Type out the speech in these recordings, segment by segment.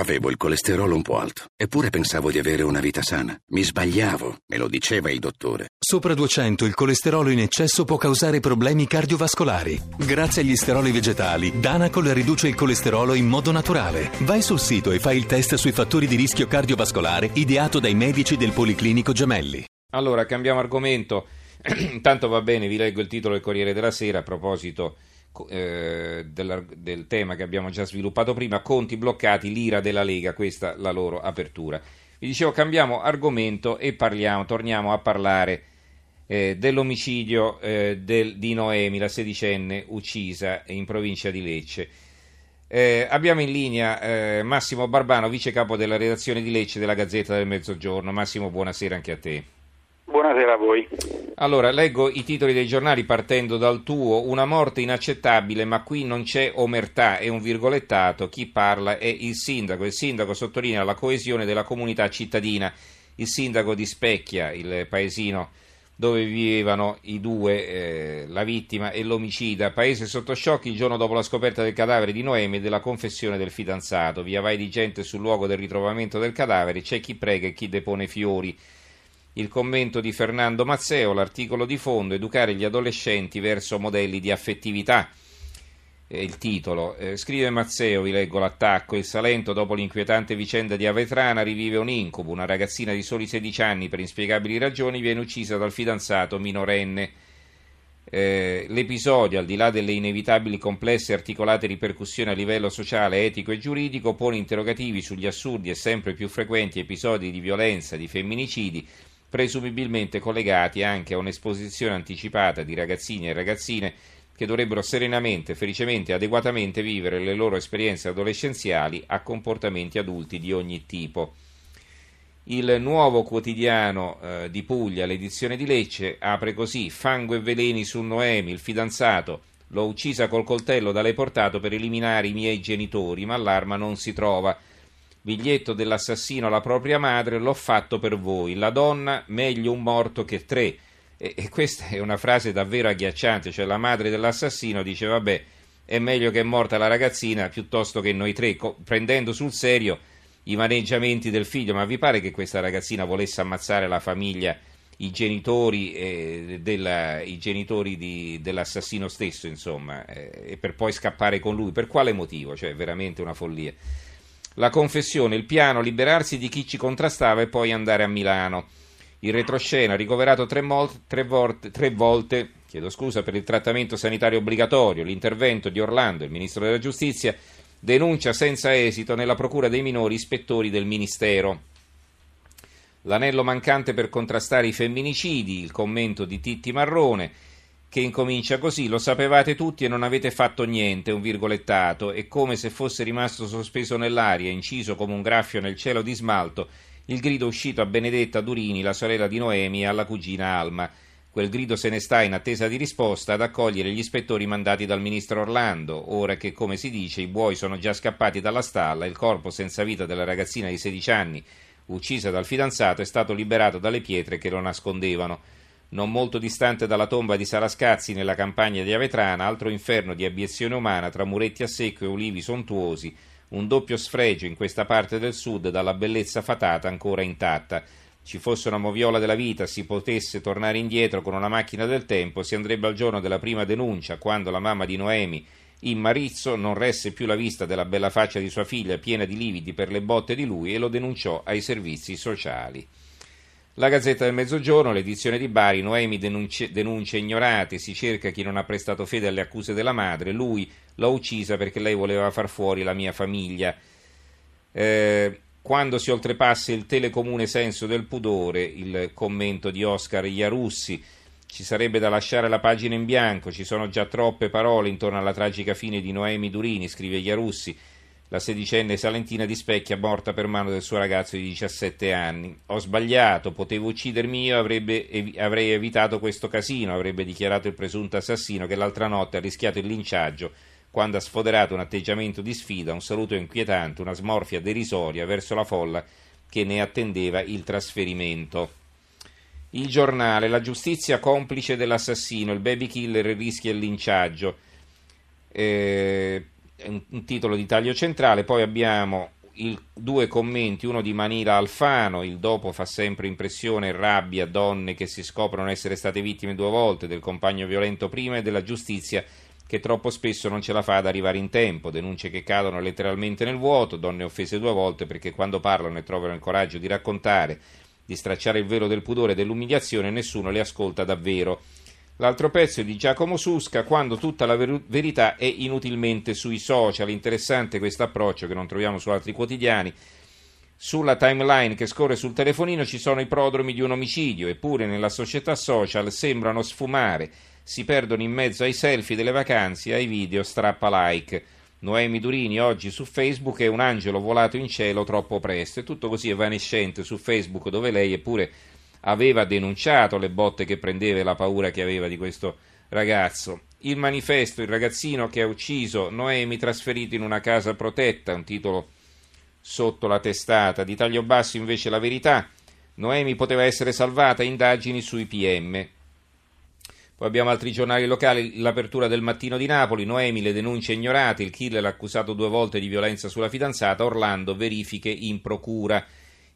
Avevo il colesterolo un po' alto, eppure pensavo di avere una vita sana. Mi sbagliavo, me lo diceva il dottore. Sopra 200 il colesterolo in eccesso può causare problemi cardiovascolari. Grazie agli steroli vegetali, Danacol riduce il colesterolo in modo naturale. Vai sul sito e fai il test sui fattori di rischio cardiovascolare ideato dai medici del Policlinico Gemelli. Allora, cambiamo argomento. Intanto va bene, vi leggo il titolo del Corriere della Sera a proposito del tema che abbiamo già sviluppato prima, conti bloccati, l'ira della Lega, questa la loro apertura. Vi dicevo, cambiamo argomento e torniamo a parlare dell'omicidio di Noemi, la sedicenne uccisa in provincia di Lecce. Abbiamo in linea Massimo Barbano, vice capo della redazione di Lecce della Gazzetta del Mezzogiorno. Massimo, buonasera anche a te. Buonasera a voi. Allora, leggo i titoli dei giornali partendo dal tuo. Una morte inaccettabile, ma qui non c'è omertà, è un virgolettato. Chi parla è il sindaco. Il sindaco sottolinea la coesione della comunità cittadina. Il sindaco di Specchia, il paesino dove vivevano i due, la vittima e l'omicida. Paese sotto shock il giorno dopo la scoperta del cadavere di Noemi e della confessione del fidanzato. Via vai di gente sul luogo del ritrovamento del cadavere. C'è chi prega e chi depone fiori. Il commento di Fernando Mazzeo, l'articolo di fondo, educare gli adolescenti verso modelli di affettività, il titolo. Scrive Mazzeo, vi leggo l'attacco, il Salento dopo l'inquietante vicenda di Avetrana rivive un incubo, una ragazzina di soli 16 anni per inspiegabili ragioni viene uccisa dal fidanzato minorenne. L'episodio, al di là delle inevitabili complesse e articolate ripercussioni a livello sociale, etico e giuridico, pone interrogativi sugli assurdi e sempre più frequenti episodi di violenza, di femminicidi, presumibilmente collegati anche a un'esposizione anticipata di ragazzini e ragazzine che dovrebbero serenamente, felicemente e adeguatamente vivere le loro esperienze adolescenziali a comportamenti adulti di ogni tipo. Il Nuovo Quotidiano di Puglia, l'edizione di Lecce, apre così: fango e veleni su Noemi, il fidanzato, l'ho uccisa col coltello da lei portato per eliminare i miei genitori, ma l'arma non si trova. Biglietto dell'assassino alla propria madre, l'ho fatto per voi, la donna meglio un morto che tre. E questa è una frase davvero agghiacciante, cioè la madre dell'assassino dice vabbè, è meglio che è morta la ragazzina piuttosto che noi tre, prendendo sul serio i maneggiamenti del figlio. Ma vi pare che questa ragazzina volesse ammazzare la famiglia, i genitori, dell'assassino stesso, insomma, e per poi scappare con lui? Per quale motivo? Cioè, veramente una follia. La confessione, il piano, liberarsi di chi ci contrastava e poi andare a Milano. Il retroscena, ricoverato tre volte, per il trattamento sanitario obbligatorio. L'intervento di Orlando, il ministro della giustizia, denuncia senza esito nella procura dei minori ispettori del ministero. L'anello mancante per contrastare i femminicidi, il commento di Titti Marrone, che incomincia così: lo sapevate tutti e non avete fatto niente, un virgolettato. E come se fosse rimasto sospeso nell'aria, inciso come un graffio nel cielo di smalto, il grido uscito a Benedetta Durini, la sorella di Noemi, e alla cugina Alma. Quel grido se ne sta in attesa di risposta ad accogliere gli ispettori mandati dal ministro Orlando, ora che, come si dice, i buoi sono già scappati dalla stalla. Il corpo senza vita della ragazzina di 16 anni, uccisa dal fidanzato, è stato liberato dalle pietre che lo nascondevano. Non molto distante dalla tomba di Sarah Scazzi nella campagna di Avetrana, altro inferno di abiezione umana tra muretti a secco e ulivi sontuosi, un doppio sfregio in questa parte del sud dalla bellezza fatata ancora intatta. Ci fosse una moviola della vita, si potesse tornare indietro con una macchina del tempo, si andrebbe al giorno della prima denuncia, quando la mamma di Noemi in Marizzo non resse più la vista della bella faccia di sua figlia piena di lividi per le botte di lui e lo denunciò ai servizi sociali. La Gazzetta del Mezzogiorno, l'edizione di Bari, Noemi denunce ignorate, si cerca chi non ha prestato fede alle accuse della madre, lui l'ho uccisa perché lei voleva far fuori la mia famiglia. Quando si oltrepassa il telecomune senso del pudore, il commento di Oscar Iarussi, ci sarebbe da lasciare la pagina in bianco, ci sono già troppe parole intorno alla tragica fine di Noemi Durini, scrive Iarussi, la sedicenne salentina di Specchia morta per mano del suo ragazzo di 17 anni. Ho sbagliato, potevo uccidermi io, avrei evitato questo casino, avrebbe dichiarato il presunto assassino che l'altra notte ha rischiato il linciaggio quando ha sfoderato un atteggiamento di sfida, un saluto inquietante, una smorfia derisoria verso la folla che ne attendeva il trasferimento. Il Giornale, la giustizia complice dell'assassino, il baby killer rischia il linciaggio. Un titolo di taglio centrale. Poi abbiamo due commenti, uno di Manila Alfano: il dopo fa sempre impressione e rabbia, donne che si scoprono essere state vittime due volte, del compagno violento prima e della giustizia che troppo spesso non ce la fa ad arrivare in tempo, denunce che cadono letteralmente nel vuoto, donne offese due volte perché quando parlano e trovano il coraggio di raccontare, di stracciare il velo del pudore e dell'umiliazione, nessuno le ascolta davvero. L'altro pezzo è di Giacomo Susca: quando tutta la verità è inutilmente sui social. Interessante questo approccio che non troviamo su altri quotidiani. Sulla timeline che scorre sul telefonino ci sono i prodromi di un omicidio, eppure nella società social sembrano sfumare, si perdono in mezzo ai selfie delle vacanze, ai video strappa like. Noemi Durini oggi su Facebook è un angelo volato in cielo troppo presto. È tutto così evanescente su Facebook, dove lei eppure aveva denunciato le botte che prendeva e la paura che aveva di questo ragazzo. Il Manifesto: il ragazzino che ha ucciso Noemi trasferito in una casa protetta, un titolo sotto la testata. Di taglio basso invece La Verità: Noemi poteva essere salvata, indagini su IPM. Poi abbiamo altri giornali locali, l'apertura del Mattino di Napoli: Noemi, le denunce ignorate, il killer accusato due volte di violenza sulla fidanzata, Orlando, verifiche in procura.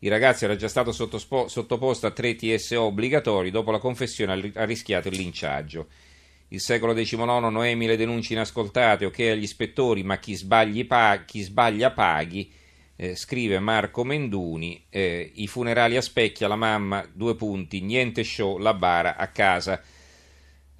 Il ragazzo era già stato sottoposto a 3 TSO obbligatori, dopo la confessione ha rischiato il linciaggio. Il Secolo XIX: Noemi, le denunce inascoltate, ok agli ispettori, ma chi sbaglia paghi, scrive Marco Menduni. I funerali a Specchia, la mamma, niente show, la bara a casa.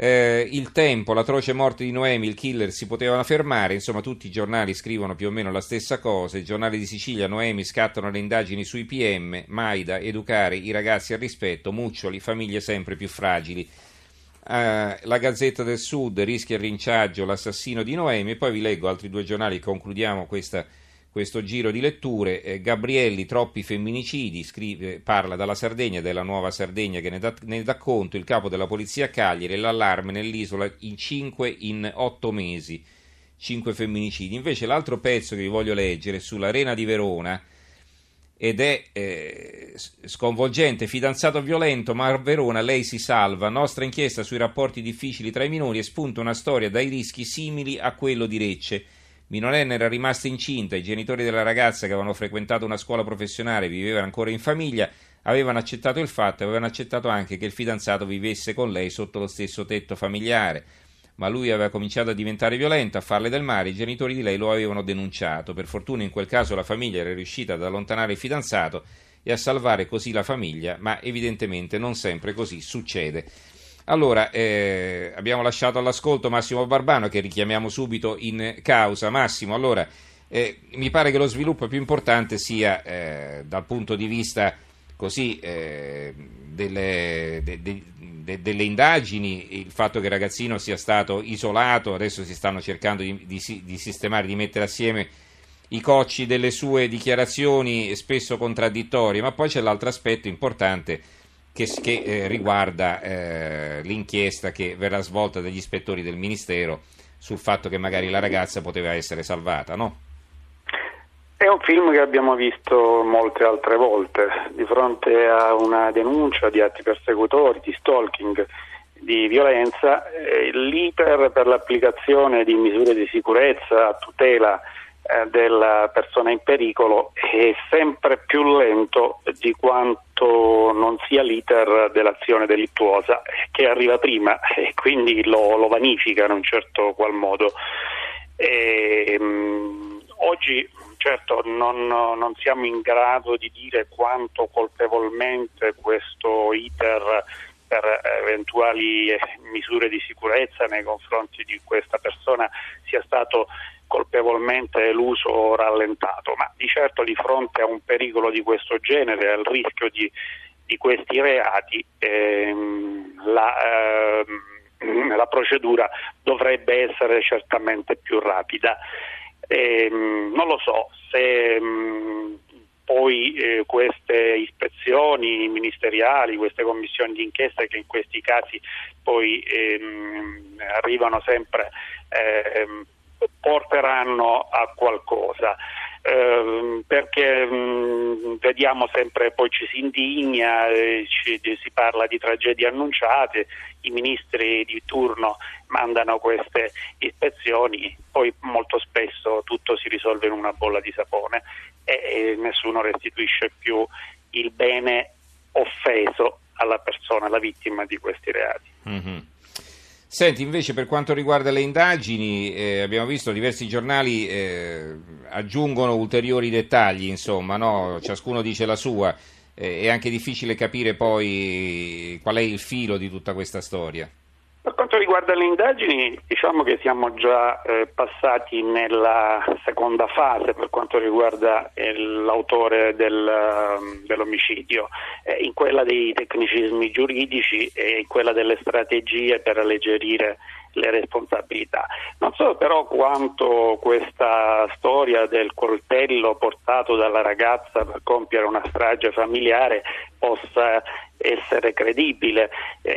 Il Tempo: l'atroce morte di Noemi, il killer si poteva fermare. Insomma, tutti i giornali scrivono più o meno la stessa cosa. Il Giornale di Sicilia: Noemi, scattano le indagini sui PM. Maida: educare i ragazzi al rispetto. Muccioli: famiglie sempre più fragili. La Gazzetta del Sud: rischia il rinciaggio, l'assassino di Noemi. Poi vi leggo altri due giornali e concludiamo questo giro di letture. Gabrielli: troppi femminicidi, parla dalla Sardegna, della Nuova Sardegna che ne dà conto, il capo della polizia a Cagliari, l'allarme nell'isola, in 5 in 8 mesi, 5 femminicidi. Invece l'altro pezzo che vi voglio leggere è sull'Arena di Verona ed è sconvolgente: fidanzato violento, ma a Verona lei si salva, nostra inchiesta sui rapporti difficili tra i minori e spunta una storia dai rischi simili a quello di Lecce. Minorenne era rimasta incinta, i genitori della ragazza, che avevano frequentato una scuola professionale, vivevano ancora in famiglia, avevano accettato il fatto e avevano accettato anche che il fidanzato vivesse con lei sotto lo stesso tetto familiare, ma lui aveva cominciato a diventare violento, a farle del male, i genitori di lei lo avevano denunciato. Per fortuna in quel caso la famiglia era riuscita ad allontanare il fidanzato e a salvare così la famiglia, ma evidentemente non sempre così succede. Allora, abbiamo lasciato all'ascolto Massimo Barbano, che richiamiamo subito in causa. Massimo, allora, mi pare che lo sviluppo più importante sia dal punto di vista così delle indagini, il fatto che il ragazzino sia stato isolato. Adesso si stanno cercando di sistemare, di mettere assieme i cocci delle sue dichiarazioni spesso contraddittorie, ma poi c'è l'altro aspetto importante che riguarda l'inchiesta che verrà svolta dagli ispettori del Ministero sul fatto che magari la ragazza poteva essere salvata, no? È un film che abbiamo visto molte altre volte, di fronte a una denuncia di atti persecutori, di stalking, di violenza, l'iter per l'applicazione di misure di sicurezza a tutela della persona in pericolo è sempre più lento di quanto non sia l'iter dell'azione delittuosa, che arriva prima e quindi lo vanifica in un certo qual modo. Oggi certo non siamo in grado di dire quanto colpevolmente questo iter per eventuali misure di sicurezza nei confronti di questa persona sia stato colpevolmente eluso o rallentato, ma di certo di fronte a un pericolo di questo genere, al rischio di questi reati, la procedura dovrebbe essere certamente più rapida. Non lo so se poi queste ispezioni ministeriali, queste commissioni d'inchiesta che in questi casi poi arrivano sempre porteranno a qualcosa, perché vediamo sempre, poi ci si indigna, si parla di tragedie annunciate, i ministri di turno mandano queste ispezioni, poi molto spesso tutto si risolve in una bolla di sapone. e nessuno restituisce più il bene offeso alla persona, alla vittima di questi reati. Mm-hmm. Senti, invece per quanto riguarda le indagini, abbiamo visto diversi giornali aggiungono ulteriori dettagli, insomma, no? Ciascuno dice la sua, è anche difficile capire poi qual è il filo di tutta questa storia. Per quanto riguarda le indagini, diciamo che siamo già passati nella seconda fase per quanto riguarda l'autore dell'omicidio, in quella dei tecnicismi giuridici e in quella delle strategie per alleggerire le responsabilità. Non so però quanto questa storia del coltello portato dalla ragazza per compiere una strage familiare possa essere credibile.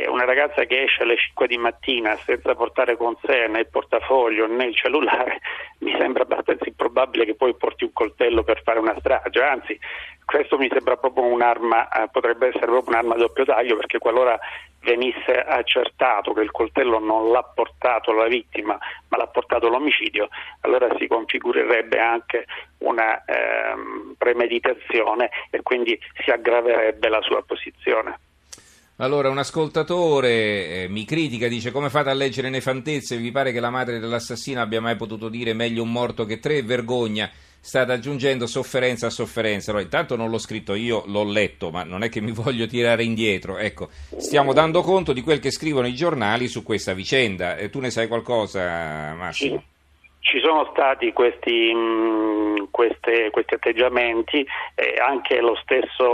Una ragazza che esce alle 5 di mattina senza portare con sé né il portafoglio né il cellulare, mi sembra abbastanza improbabile che poi porti un coltello per fare una strage, anzi questo mi sembra proprio un'arma, potrebbe essere proprio un'arma a doppio taglio, perché qualora venisse accertato che il coltello non l'ha portato la vittima ma l'ha portato l'omicidio, allora si configurerebbe anche una premeditazione e quindi si aggraverebbe la sua posizione. Allora un ascoltatore mi critica, dice: come fate a leggere nefantezze, vi pare che la madre dell'assassina abbia mai potuto dire meglio un morto che tre? Vergogna, state aggiungendo sofferenza a sofferenza. Allora, intanto non l'ho scritto io, l'ho letto, ma non è che mi voglio tirare indietro, ecco, stiamo dando conto di quel che scrivono i giornali su questa vicenda. Tu ne sai qualcosa, Massimo? Sì. Ci sono stati questi atteggiamenti, anche la stessa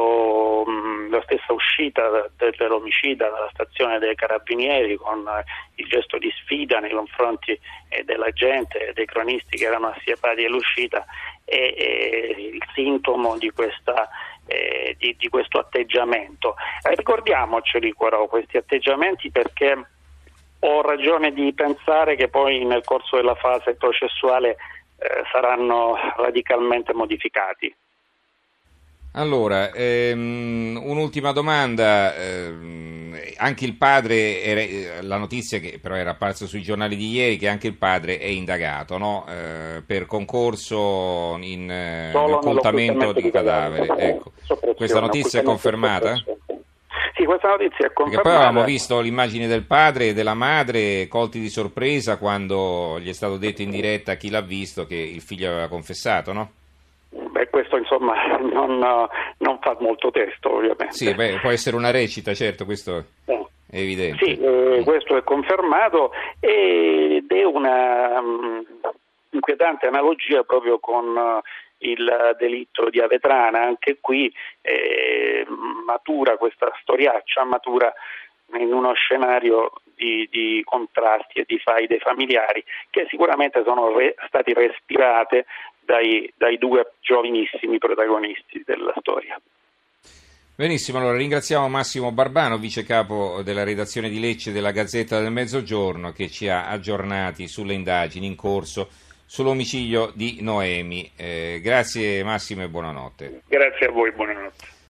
uscita dell'omicida dalla stazione dei Carabinieri con il gesto di sfida nei confronti della gente, dei cronisti che erano assiepati all'uscita, è il sintomo di questa di questo atteggiamento. Ricordiamoceli però questi atteggiamenti, perché ho ragione di pensare che poi nel corso della fase processuale saranno radicalmente modificati. Allora, un'ultima domanda. Anche il padre, la notizia che però era apparsa sui giornali di ieri, che anche il padre è indagato, no? Per concorso in occultamento di cadavere. Ecco. Questa notizia è confermata? Sì, questa notizia è confermata. Perché poi avevamo visto l'immagine del padre e della madre colti di sorpresa quando gli è stato detto in diretta a Chi l'ha visto che il figlio aveva confessato, no? Beh, questo insomma non fa molto testo, ovviamente. Sì, beh, può essere una recita, certo, questo è evidente. Sì, questo è confermato ed è una inquietante analogia proprio con il delitto di Avetrana. Anche qui matura questa storiaccia, matura in uno scenario di contrasti e di faide familiari che sicuramente sono stati respirate dai due giovanissimi protagonisti della storia. Benissimo, allora ringraziamo Massimo Barbano, vice capo della redazione di Lecce della Gazzetta del Mezzogiorno, che ci ha aggiornati sulle indagini in corso sull'omicidio di Noemi. Grazie Massimo e buonanotte. Grazie a voi, buonanotte.